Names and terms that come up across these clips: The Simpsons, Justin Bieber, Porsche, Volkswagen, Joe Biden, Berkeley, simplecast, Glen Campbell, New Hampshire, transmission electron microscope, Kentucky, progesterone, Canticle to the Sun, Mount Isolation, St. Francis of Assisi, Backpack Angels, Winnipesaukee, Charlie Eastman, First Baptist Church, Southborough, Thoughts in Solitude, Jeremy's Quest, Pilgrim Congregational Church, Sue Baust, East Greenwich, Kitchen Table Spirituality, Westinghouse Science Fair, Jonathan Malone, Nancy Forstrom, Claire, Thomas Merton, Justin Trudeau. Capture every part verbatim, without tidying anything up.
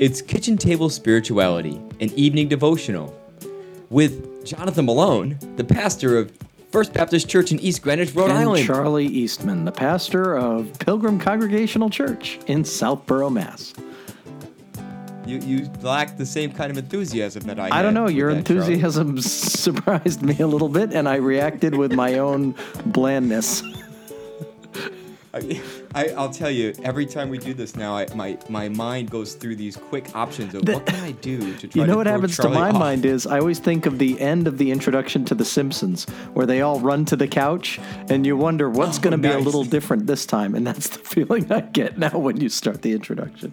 It's Kitchen Table Spirituality, an evening devotional, with Jonathan Malone, the pastor of First Baptist Church in East Greenwich, Rhode and Island. Charlie Eastman, the pastor of Pilgrim Congregational Church in Southborough, Mass. You you lack the same kind of enthusiasm that I I had don't know. Your enthusiasm Charlie. surprised me a little bit, and I reacted with my own blandness. I, I, I'll tell you, every time we do this now, I, my, my mind goes through these quick options of the, what can I do to try You know to what happens Charlie to my off? mind is I always think of the end of the introduction to The Simpsons where they all run to the couch and you wonder what's oh, going to nice. be a little different this time. And that's the feeling I get now when you start the introduction.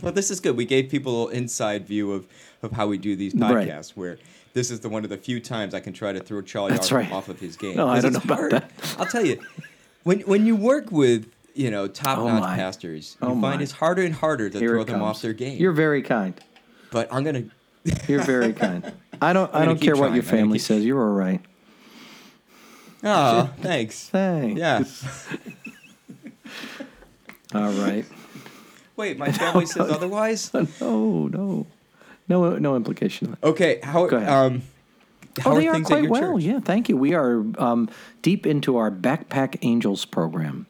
Well, this is good. We gave people a little inside view of, of how we do these podcasts right. where this is the one of the few times I can try to throw Charlie right. off of his game. No, I don't know hard. about that. I'll tell you. When when you work with, you know, top-notch oh pastors, you oh find my. it's harder and harder to Here throw them off their game. You're very kind. But I'm going to... You're very kind. I don't I don't care trying. what your family keep... says. You're all right. Oh, thanks. Thanks. Yeah. All right. Wait, my family no, says no, otherwise? No, no. No no implication of that. Okay, how... Go ahead. Um, How oh, are they are quite well. Church? Yeah, thank you. We are um, deep into our Backpack Angels program,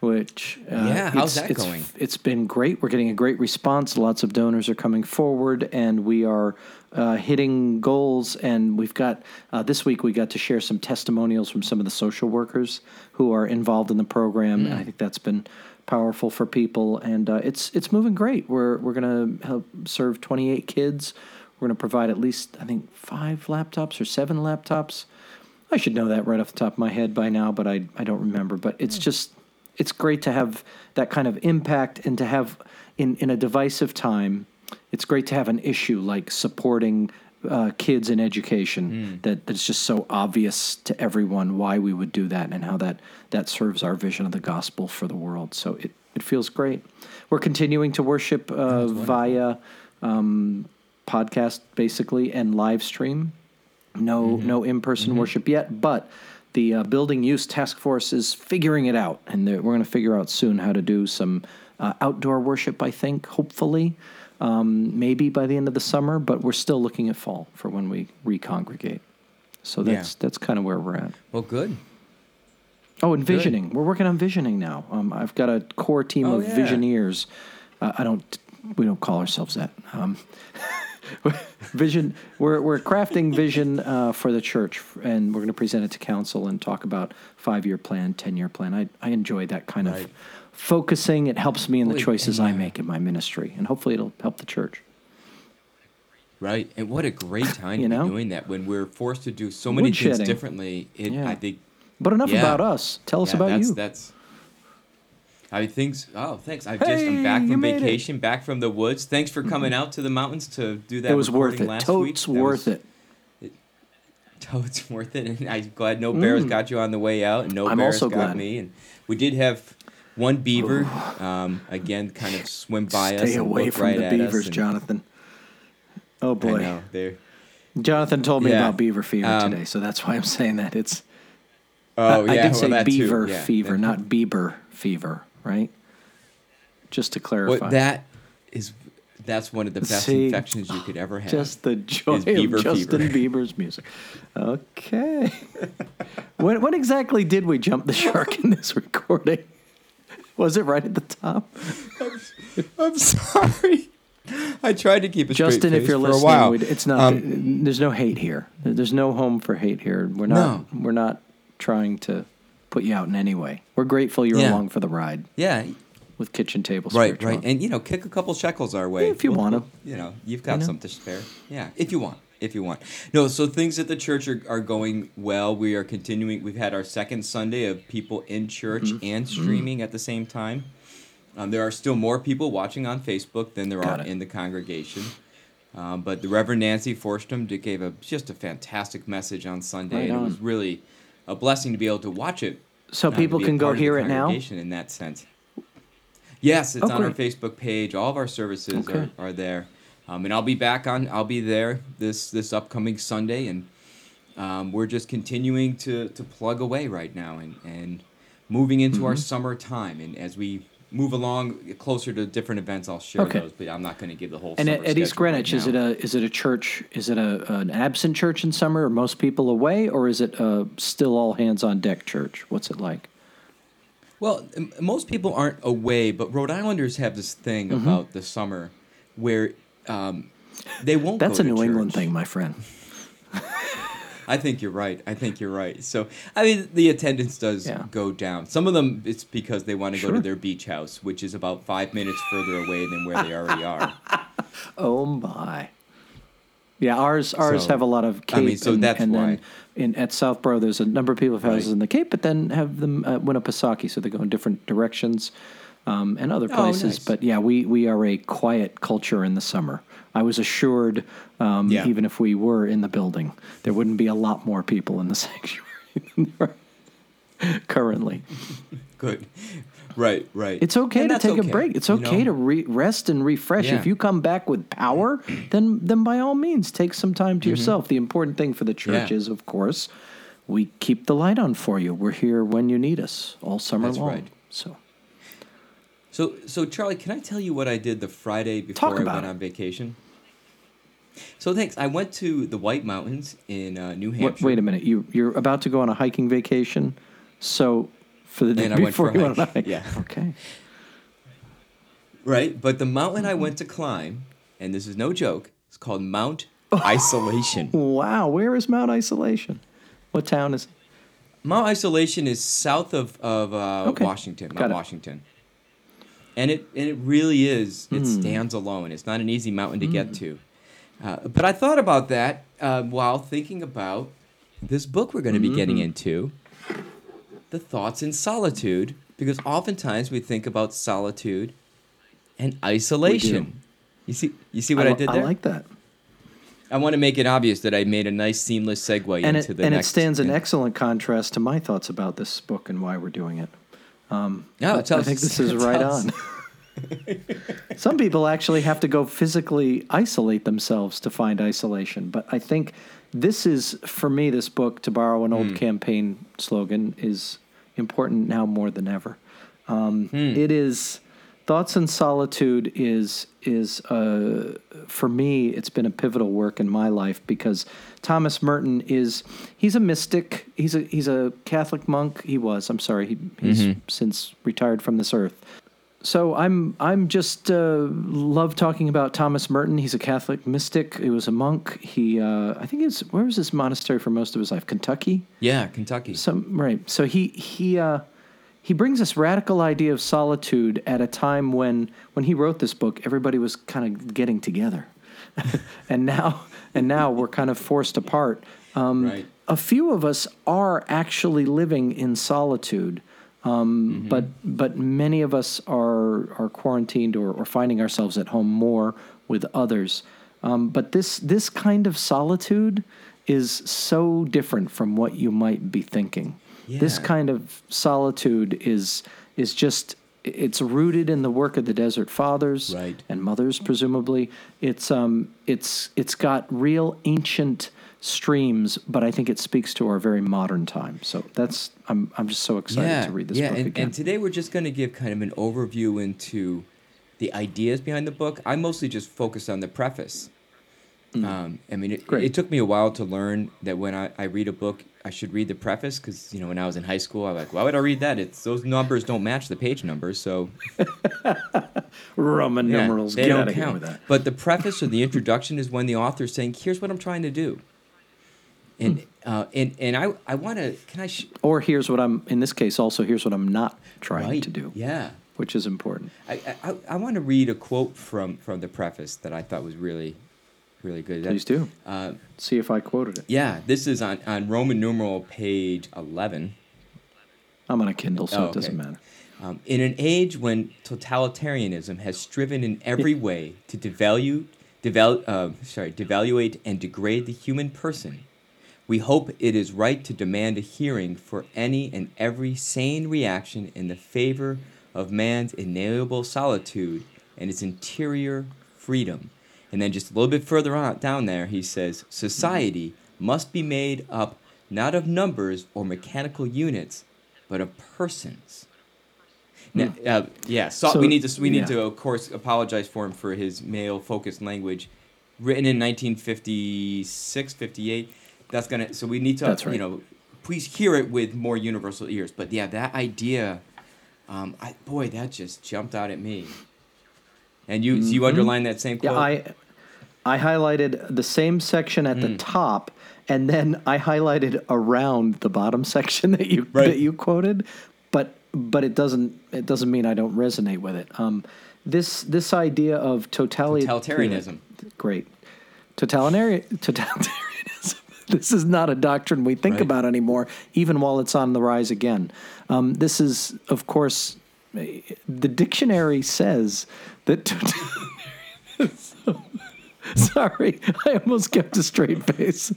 which uh, yeah, how's that it's, going? It's been great. We're getting a great response. Lots of donors are coming forward, and we are uh, hitting goals. And we've got uh, this week we got to share some testimonials from some of the social workers who are involved in the program, mm. and I think that's been powerful for people. And uh, it's it's moving great. We're we're going to help serve twenty-eight kids. We're going to provide at least, I think, five laptops or seven laptops. I should know that right off the top of my head by now, but I I don't remember. But it's just, it's great to have that kind of impact and to have, in, in a divisive time, it's great to have an issue like supporting uh, kids in education mm. that, that's just so obvious to everyone why we would do that and how that, that serves our vision of the gospel for the world. So it, it feels great. We're continuing to worship uh, via... Um, podcast basically and live stream. No mm-hmm. no in-person mm-hmm. worship yet, but the uh, building use task force is figuring it out, and we're going to figure out soon how to do some uh, outdoor worship, I think, hopefully, um, maybe by the end of the summer, but we're still looking at fall for when we recongregate. So that's yeah. that's kind of where we're at. Well, good. Oh, and visioning. Good. We're working on visioning now. Um, I've got a core team oh, of yeah. visioneers. Uh, I don't, we don't call ourselves that. Um Vision. We're we're crafting vision uh, for the church, and we're going to present it to council and talk about five-year plan, ten-year plan. I I enjoy that kind right. of focusing. It helps me in the choices yeah. I make in my ministry, and hopefully it'll help the church. Right, and what a great time you to know? be doing that when we're forced to do so many Wood things shedding. differently. It, yeah. I think. But enough yeah. about us. Tell us yeah, about that's, you. That's. I think, oh, thanks. I hey, just, I'm back from vacation, it. back from the woods. Thanks for coming mm-hmm. out to the mountains to do that. It was worth it. Last totes week. worth was, it. it. Totes worth it. And I'm glad no bears mm. got you on the way out, and no I'm bears got glad. me. And we did have one beaver, um, again, kind of swim by Stay us. Stay away from right the beavers, and, Jonathan. Oh, boy. I know, they're, Jonathan told me yeah. about beaver fever um, today, so that's why I'm saying that. It's. Oh, yeah. I did well, say beaver yeah, fever, yeah. not Bieber fever. Right? Just to clarify. Well, that is, that's one of the best See, infections you could ever have. Just the joy of Justin fever. Bieber's music. Okay. when, when exactly did we jump the shark in this recording? Was it right at the top? I'm, I'm sorry. I tried to keep it straight. Justin, if you're listening, we, it's not. Um, there's no hate here. There's no home for hate here. We're not. No. We're not trying to put you out in any way. We're grateful you're yeah. along for the ride. Yeah. With Kitchen Table Spirituality. Right, right. And, you know, kick a couple shekels our way. Yeah, if you we'll, want to. We'll, you know, you've got some to spare. Yeah, if you want. If you want. No, so things at the church are, are going well. We are continuing. We've had our second Sunday of people in church mm-hmm. and streaming mm-hmm. at the same time. Um, there are still more people watching on Facebook than there got are it. in the congregation. Um, but the Reverend Nancy Forstrom did, gave a just a fantastic message on Sunday. Right on. And it was really... a blessing to be able to watch it. So people can go hear it now? In that sense. Yes, it's on our Facebook page. All of our services are, are there. Um, and I'll be back on, I'll be there this, this upcoming Sunday. And um, we're just continuing to, to plug away right now and, and moving into mm-hmm. our summertime. And as we move along closer to different events, I'll share okay. those, but I'm not going to give the whole. And at, at East Greenwich, right is it a is it a church? Is it a an absent church in summer? Are most people away, or is it a still all hands on deck church? What's it like? Well, most people aren't away, but Rhode Islanders have this thing mm-hmm. about the summer where um, they won't. That's go to a New church. England thing, my friend. I think you're right. I think you're right. So, I mean, the attendance does yeah. go down. Some of them, it's because they want to sure. go to their beach house, which is about five minutes further away than where they already are. Oh, my. Yeah, ours ours so, have a lot of Cape. I mean, so and, that's and why. In, at Southborough, there's a number of people who have houses right. in the Cape, but then have them at Winnipesaukee, so they go in different directions um, and other places. Oh, nice. But, yeah, we, we are a quiet culture in the summer. I was assured, um, yeah. even if we were in the building, there wouldn't be a lot more people in the sanctuary than there are currently. Good. Right, right. It's okay and to take okay. a break. It's okay you know? to re- rest and refresh. Yeah. If you come back with power, then then by all means, take some time to mm-hmm. yourself. The important thing for the church yeah. is, of course, we keep the light on for you. We're here when you need us all summer That's long. Right. So. So, so Charlie, can I tell you what I did the Friday before I went it. on vacation? So thanks. I went to the White Mountains in uh, New Hampshire. Wait, wait a minute. You, you're about to go on a hiking vacation, so for the day and before I went for you went on a hike. Yeah. Okay. Right, but the mountain I went to climb, and this is no joke, it's called Mount Isolation. Wow. Where is Mount Isolation? What town is it? Mount Isolation is south of, of uh, okay. Washington, Mount Got it. Washington. And it and it really is. It mm. stands alone. It's not an easy mountain to mm. get to. Uh, but I thought about that uh, while thinking about this book we're going to be mm. getting into, The Thoughts in Solitude, because oftentimes we think about solitude and isolation. You see you see what I, I did there? I like that. I want to make it obvious that I made a nice, seamless segue and into it, the and next. And it stands in excellent contrast to my thoughts about this book and why we're doing it. Um, no, I think this is right on. Some people actually have to go physically isolate themselves to find isolation. But I think this is, for me, this book, to borrow an old mm. campaign slogan, is important now more than ever. Um, mm. It is, Thoughts in Solitude is, is uh, for me, it's been a pivotal work in my life because Thomas Merton is, he's a mystic. He's a he's a Catholic monk. He was, I'm sorry, he, he's mm-hmm. since retired from this earth. So I'm I'm just uh, love talking about Thomas Merton. He's a Catholic mystic. He was a monk. He uh, I think it's where was his monastery for most of his life? Kentucky. Yeah, Kentucky. Some right. So he he uh, he brings this radical idea of solitude at a time when when he wrote this book, everybody was kind of getting together, and now and now we're kind of forced apart. Um, right. A few of us are actually living in solitude. Um, mm-hmm. But but many of us are are quarantined or, or finding ourselves at home more with others. Um, but this this kind of solitude is so different from what you might be thinking. Yeah. This kind of solitude is is just it's rooted in the work of the Desert Fathers right. and mothers, presumably. It's um it's it's got real ancient streams, but I think it speaks to our very modern time. So that's I'm I'm just so excited yeah, to read this yeah, book and, again. And today we're just going to give kind of an overview into the ideas behind the book. I mostly just focused on the preface. Mm. Um, I mean, it, it took me a while to learn that when I, I read a book, I should read the preface because you know when I was in high school, I was like, why would I read that? It's those numbers don't match the page numbers, so Roman yeah, numerals they get don't out of count. Here with that. But the preface or the introduction is when the author's saying, "Here's what I'm trying to do." And uh, and and I I want to can I sh- or here's what I'm in this case also here's what I'm not trying right. to do yeah which is important. I I, I want to read a quote from, from the preface that I thought was really really good. Please that, do. Uh, See if I quoted it. Yeah, this is on, on Roman numeral page eleven. I'm on a Kindle, so oh, okay. it doesn't matter. Um, in an age when totalitarianism has striven in every way to devalue deval uh, sorry devaluate and degrade the human person. We hope it is right to demand a hearing for any and every sane reaction in the favor of man's inalienable solitude and its interior freedom. And then just a little bit further on down there, he says, society must be made up not of numbers or mechanical units, but of persons. Now, uh, yeah, so, so we need to we need yeah. to of course apologize for him for his male-focused language, written in nineteen fifty-six, fifty-eight. That's gonna. So we need to right. you know, please hear it with more universal ears. But yeah, that idea, um, I, boy, that just jumped out at me. And you mm-hmm. so you underlined that same quote. Yeah, I I highlighted the same section at mm. the top. And then I highlighted around the bottom section that you right. that you quoted, but but it doesn't it doesn't mean I don't resonate with it. Um, this this idea of totali- totalitarianism, yeah, great, totalitarian totalitarianism. This is not a doctrine we think right. about anymore, even while it's on the rise again. Um, this is, of course, the dictionary says that totalitarianism. Sorry, I almost kept a straight face.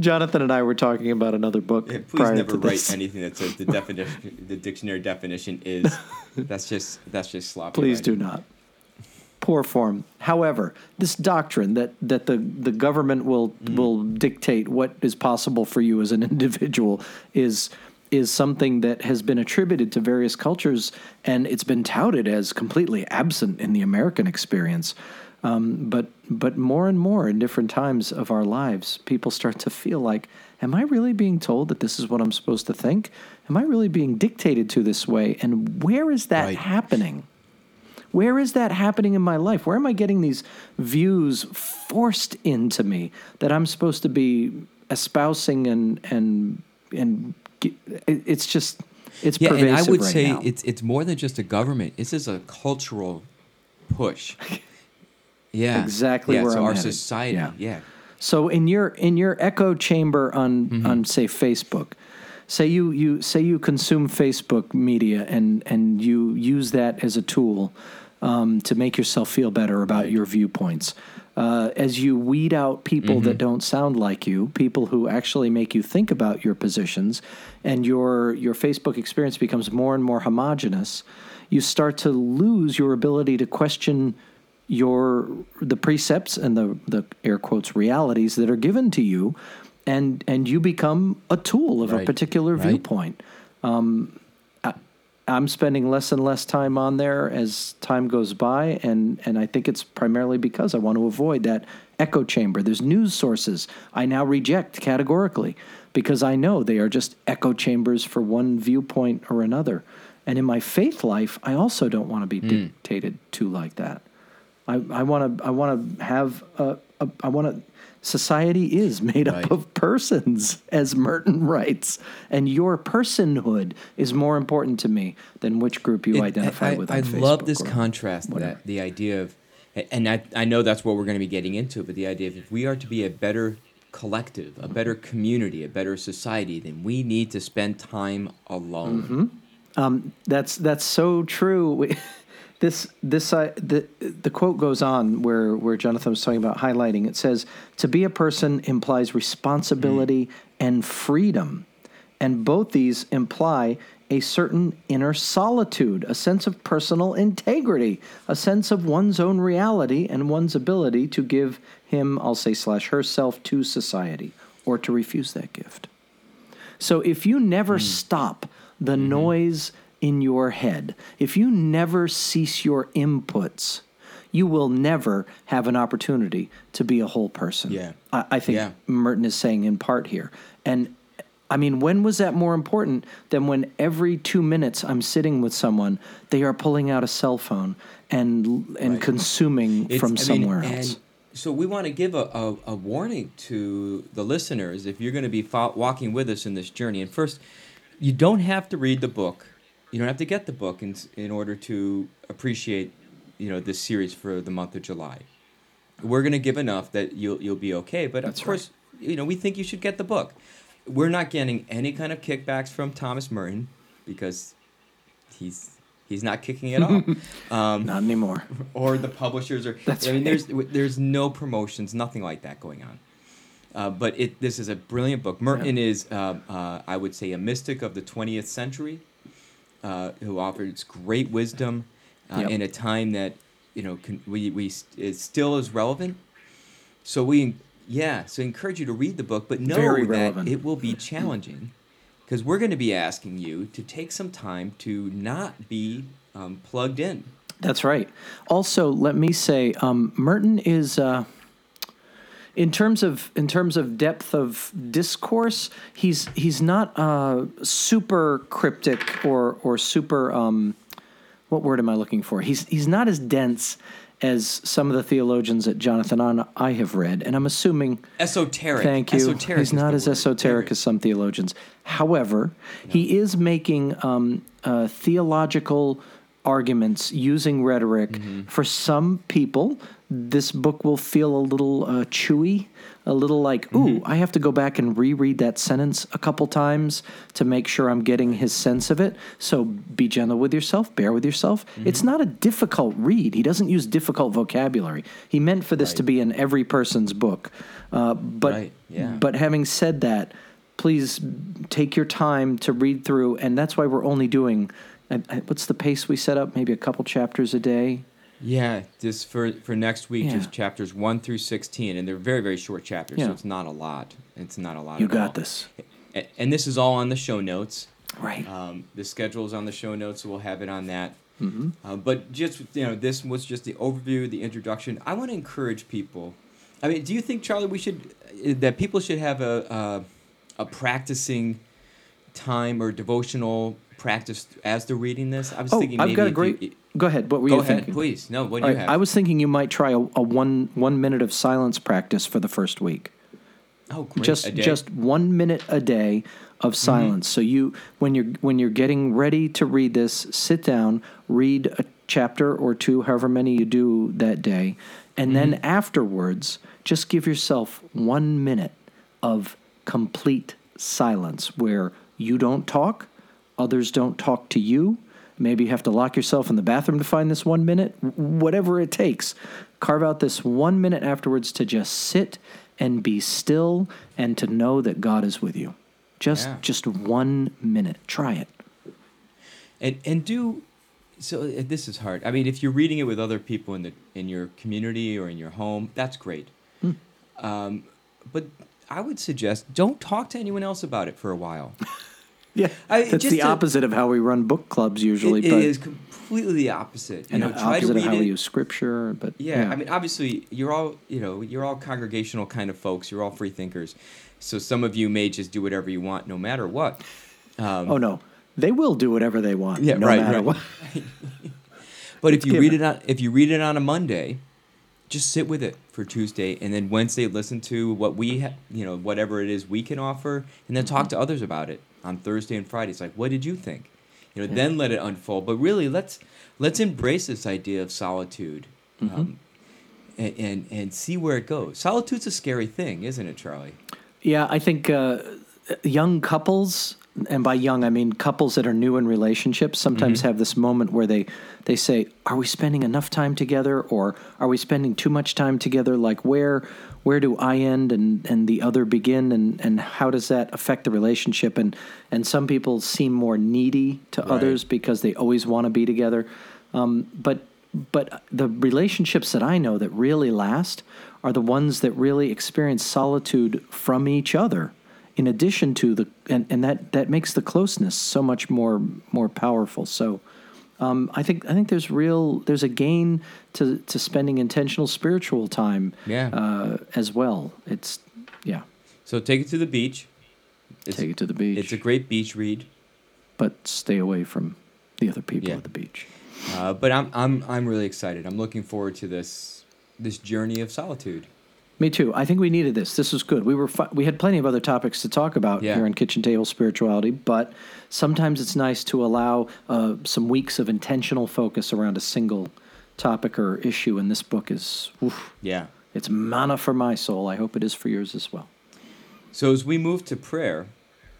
Jonathan and I were talking about another book. Yeah, please prior never to write this. Anything that says the definition, the dictionary definition is. That's just that's just sloppy. Please writing. Do not. Poor form. However, this doctrine that, that the, the government will mm. will dictate what is possible for you as an individual is is something that has been attributed to various cultures, and it's been touted as completely absent in the American experience. Um, but but more and more in different times of our lives, people start to feel like, am I really being told that this is what I'm supposed to think? Am I really being dictated to this way? And where is that right. happening? Where is that happening in my life? Where am I getting these views forced into me that I'm supposed to be espousing and and and get, it's just it's yeah, pervasive right now. And I would right say now. it's it's more than just a government. This is a cultural push. Yeah, exactly yeah, where so I'm our headed. Society. Yeah. yeah. So in your in your echo chamber on mm-hmm. on say Facebook, say you, you say you consume Facebook media and, and you use that as a tool um, to make yourself feel better about right. your viewpoints. Uh, as you weed out people mm-hmm. that don't sound like you, people who actually make you think about your positions, and your your Facebook experience becomes more and more homogenous, you start to lose your ability to question your the precepts and the, the air quotes realities that are given to you, and and you become a tool of right. a particular right. viewpoint. Um, I, I'm spending less and less time on there as time goes by, and, and I think it's primarily because I want to avoid that echo chamber. There's news sources I now reject categorically because I know they are just echo chambers for one viewpoint or another. And in my faith life, I also don't want to be mm. dictated to like that. I want to. I want to have. A, a, I want to. Society is made right. up of persons, as Merton writes, and your personhood is more important to me than which group you it, identify I, with. I, on I Facebook love this contrast whatever. That the idea of, and I, I know that's what we're going to be getting into, but the idea of if we are to be a better collective, a better community, a better society, then we need to spend time alone. Mm-hmm. Um, that's that's so true. We, This this uh, the the quote goes on where, where Jonathan was talking about highlighting. It says, to be a person implies responsibility mm. and freedom, and both these imply a certain inner solitude, a sense of personal integrity, a sense of one's own reality and one's ability to give him, I'll say slash herself, to society, or to refuse that gift. So if you never mm. stop the mm-hmm. noise in your head, if you never cease your inputs, you will never have an opportunity to be a whole person. Yeah, I, I think yeah. Merton is saying in part here. And I mean, when was that more important than when every two minutes I'm sitting with someone, they are pulling out a cell phone and and right. consuming it's, from I somewhere mean, else. And so we want to give a, a, a warning to the listeners if you're going to be fo- walking with us in this journey. And first, you don't have to read the book. You don't have to get the book in in order to appreciate, you know, this series for the month of July. We're going to give enough that you'll you'll be okay. But That's of course, right. you know, we think you should get the book. We're not getting any kind of kickbacks from Thomas Merton because he's he's not kicking at all. Um, not anymore. Or the publishers are. That's I mean, right. there's there's no promotions, nothing like that going on. Uh, but it this is a brilliant book. Merton yeah. is, uh, uh, I would say, a mystic of the twentieth century. Uh, who offers great wisdom uh, yep. in a time that you know can, we we is still is relevant. So we yeah, so I encourage you to read the book, but know Very that relevant. It will be challenging because we're going to be asking you to take some time to not be um, plugged in. That's right. Also, let me say, um, Merton is, uh, in terms of in terms of depth of discourse, he's he's not uh, super cryptic or or super. Um, what word am I looking for? He's he's not as dense as some of the theologians that Jonathan and I have read, and I'm assuming esoteric. Thank you. Esoteric he's not as esoteric as some theologians. However, no. he is making um, uh, theological arguments using rhetoric. Mm-hmm. For some people, this book will feel a little uh, chewy, a little like, ooh, mm-hmm. I have to go back and reread that sentence a couple times to make sure I'm getting his sense of it. So be gentle with yourself, bear with yourself. Mm-hmm. It's not a difficult read. He doesn't use difficult vocabulary. He meant for this right. to be in every person's book. Uh, but right. yeah. But having said that, please take your time to read through, and that's why we're only doing, I, I, what's the pace we set up? Maybe a couple chapters a day? Yeah, just for, for next week, yeah. just chapters one through sixteen, and they're very, very short chapters, yeah. so it's not a lot. It's not a lot you at all. You got this. And, and this is all on the show notes. Right. Um, the schedule is on the show notes, so we'll have it on that. Mm-hmm. Uh, but just, you know, this was just the overview, the introduction. I want to encourage people. I mean, do you think, Charlie, we should, that people should have a a, a practicing time or devotional practice as they're reading this? I was oh, thinking maybe I've got a great... You, Go ahead. What were Go you ahead, thinking? Go ahead, please. No, what do All you right. have? I was thinking you might try a, a one one minute of silence practice for the first week. Oh, great. Just just one minute a day of silence. Mm-hmm. So you when you're when you're getting ready to read this, sit down, read a chapter or two, however many you do that day, and mm-hmm. then afterwards, just give yourself one minute of complete silence where you don't talk, others don't talk to you. Maybe you have to lock yourself in the bathroom to find this one minute, whatever it takes. Carve out this one minute afterwards to just sit and be still and to know that God is with you. Just yeah. just one minute. Try it. And and do, so this is hard. I mean, if you're reading it with other people in the in your community or in your home, that's great. Hmm. Um, but I would suggest don't talk to anyone else about it for a while. Yeah, I, that's the opposite a, of how we run book clubs usually. It, it but is completely the opposite. You and know, the try opposite to read of how it. we use scripture. But yeah, yeah, I mean, obviously, you're all you know, you're all congregational kind of folks. You're all free thinkers. So some of you may just do whatever you want, no matter what. Um, oh no, they will do whatever they want. Yeah, no right, matter right. what. But if you read it on, if you read it on a Monday, just sit with it for Tuesday, and then Wednesday, listen to what we ha- you know, whatever it is we can offer, and then mm-hmm. talk to others about it. On Thursday and Friday, it's like, what did you think? You know, yeah. then let it unfold. But really, let's let's embrace this idea of solitude, mm-hmm. um, and, and and see where it goes. Solitude's a scary thing, isn't it, Charlie? Yeah, I think uh, young couples, and by young I mean couples that are new in relationships, sometimes mm-hmm. have this moment where they they say, "Are we spending enough time together, or are we spending too much time together? Like where?" Where do I end and, and the other begin, and, and how does that affect the relationship? And and some people seem more needy to right. others because they always want to be together. Um, but but the relationships that I know that really last are the ones that really experience solitude from each other, in addition to the and, and that, that makes the closeness so much more more powerful. So Um, I think I think there's real there's a gain to, to spending intentional spiritual time yeah. uh, as well. It's yeah. So take it to the beach. It's, take it to the beach. It's a great beach read, but stay away from the other people yeah. at the beach. Uh, but I'm I'm I'm really excited. I'm looking forward to this this journey of solitude. Me too. I think we needed this. This was good. We were fi- we had plenty of other topics to talk about yeah. here on Kitchen Table Spirituality, but sometimes it's nice to allow uh, some weeks of intentional focus around a single topic or issue, and this book is, oof, yeah, it's manna for my soul. I hope it is for yours as well. So as we move to prayer,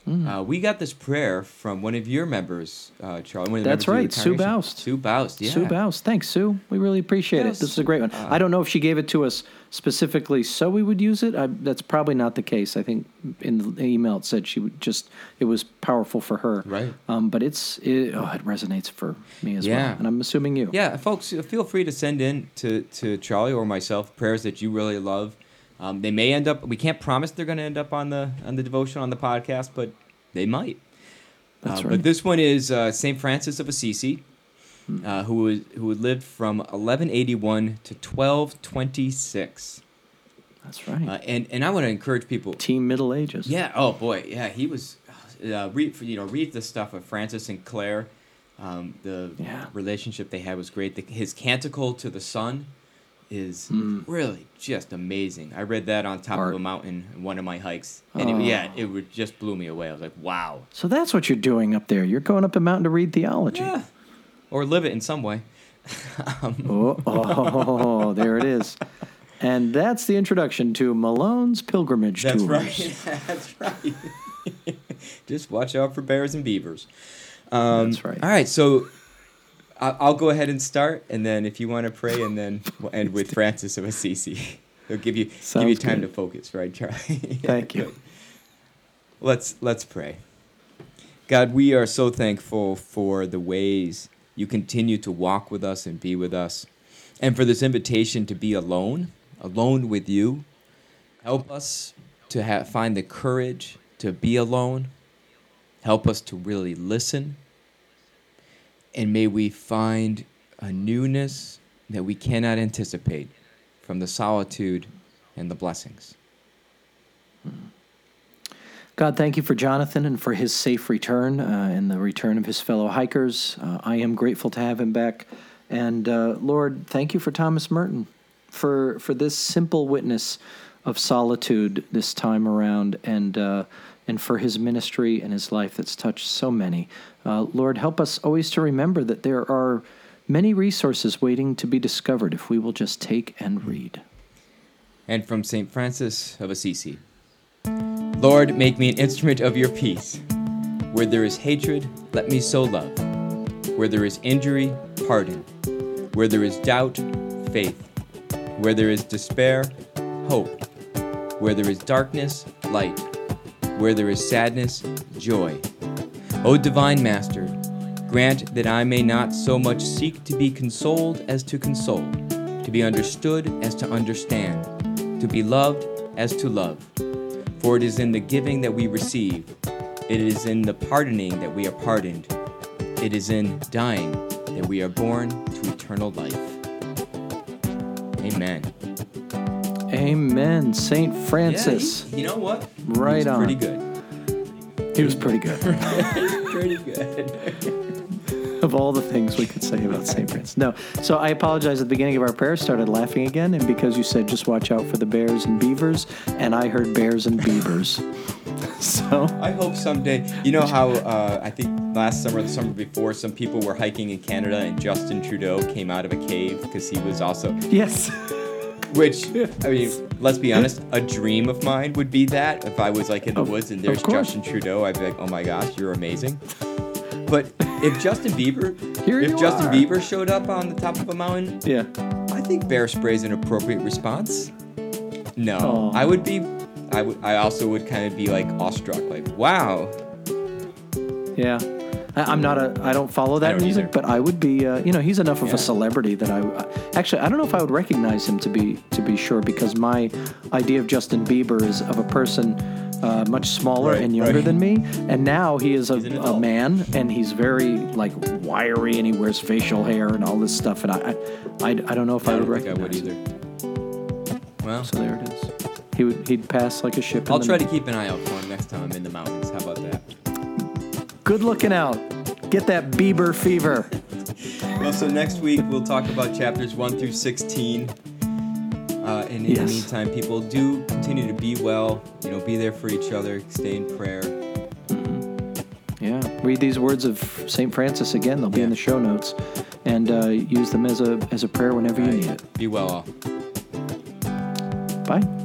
mm. uh, we got this prayer from one of your members, uh, Charlie. One of the That's members right, of Sue Baust. Sue Baust, yeah. Sue Baust. Thanks, Sue. We really appreciate yes. it. This is a great one. Uh, I don't know if she gave it to us specifically, so we would use it. I, that's probably not the case. I think in the email it said she would just it was powerful for her. Right. Um, but it's it, oh, it resonates for me as yeah. well, and I'm assuming you. Yeah, folks, feel free to send in to, to Charlie or myself prayers that you really love. Um, they may end up. We can't promise they're going to end up on the on the devotion on the podcast, but they might. That's uh, right. But this one is uh, Saint Francis of Assisi. uh, who was, who had lived from eleven eighty-one to twelve twenty-six. That's right. Uh, and and I want to encourage people. Team Middle Ages. Yeah. Oh boy. Yeah. He was. Uh, read you know read the stuff of Francis and Claire. Um, the yeah. relationship they had was great. The, his Canticle to the Sun is mm. really just amazing. I read that on top Art. of a mountain in one of my hikes. And oh. it, yeah, it would just blew me away. I was like, wow. So that's what you're doing up there. You're going up a mountain to read theology. Yeah. Or live it in some way. um. oh, oh, there it is. And that's the introduction to Malone's Pilgrimage that's Tours. That's right. That's right. Just watch out for bears and beavers. Um, that's right. All right, so I'll go ahead and start, and then if you want to pray, and then we'll end with Francis of Assisi. It'll give you Sounds give you time good. to focus, right, Charlie? yeah, Thank you. Good. Let's let's pray. God, we are so thankful for the ways you continue to walk with us and be with us, and for this invitation to be alone, alone with you. Help us to have, find the courage to be alone. Help us to really listen. And may we find a newness that we cannot anticipate from the solitude and the blessings. God, thank you for Jonathan and for his safe return uh, and the return of his fellow hikers. Uh, I am grateful to have him back. And uh, Lord, thank you for Thomas Merton, for, for this simple witness of solitude this time around, and uh, and for his ministry and his life that's touched so many. Uh, Lord, help us always to remember that there are many resources waiting to be discovered if we will just take and read. And from Saint Francis of Assisi, Lord, make me an instrument of your peace. Where there is hatred, let me sow love. Where there is injury, pardon. Where there is doubt, faith. Where there is despair, hope. Where there is darkness, light. Where there is sadness, joy. O divine Master, grant that I may not so much seek to be consoled as to console, to be understood as to understand, to be loved as to love. For it is in the giving that we receive. It is in the pardoning that we are pardoned. It is in dying that we are born to eternal life. Amen. Amen, Saint Francis. Yeah, he, you know what? Right on. He was on. pretty good. He was pretty good. pretty good. Of all the things we could say about Saint Francis. No, so I apologize at the beginning of our prayer, started laughing again, and because you said just watch out for the bears and beavers, and I heard bears and beavers. So I hope someday, you know how uh, I think last summer, the summer before, some people were hiking in Canada, and Justin Trudeau came out of a cave because he was also... Yes. Which, I mean, let's be honest, a dream of mine would be that. If I was, like, in the oh, woods and there's Justin Trudeau, I'd be like, oh, my gosh, you're amazing. But if Justin Bieber Here if Justin are. Bieber showed up on the top of a mountain, yeah, I think bear spray is an appropriate response. No. Aww. I would be, I, w- I also would kind of be, like, awestruck, like, wow. Yeah. I'm not a, I don't follow that don't music, either. But I would be, uh, you know, he's enough of yeah. a celebrity that I, actually, I don't know if I would recognize him to be, to be sure, because my idea of Justin Bieber is of a person uh, much smaller right, and younger right. than me, and now he is a, a man, and he's very, like, wiry, and he wears facial hair and all this stuff, and I, I, I, I don't know if yeah, I would I recognize I would either. Him. Well, so there it is. He would, he'd pass like a ship. I'll in the try mountain. to keep an eye out for him next time in the mountains. How about that? Good looking out. Get that Bieber fever. Well, so next week we'll talk about chapters one through sixteen. Uh, and in yes. the meantime, people do continue to be well. You know, be there for each other. Stay in prayer. Mm-hmm. Yeah. Read these words of Saint Francis again. They'll be yeah. in the show notes. And uh, use them as a as a prayer whenever right. you need it. Be well all. Bye.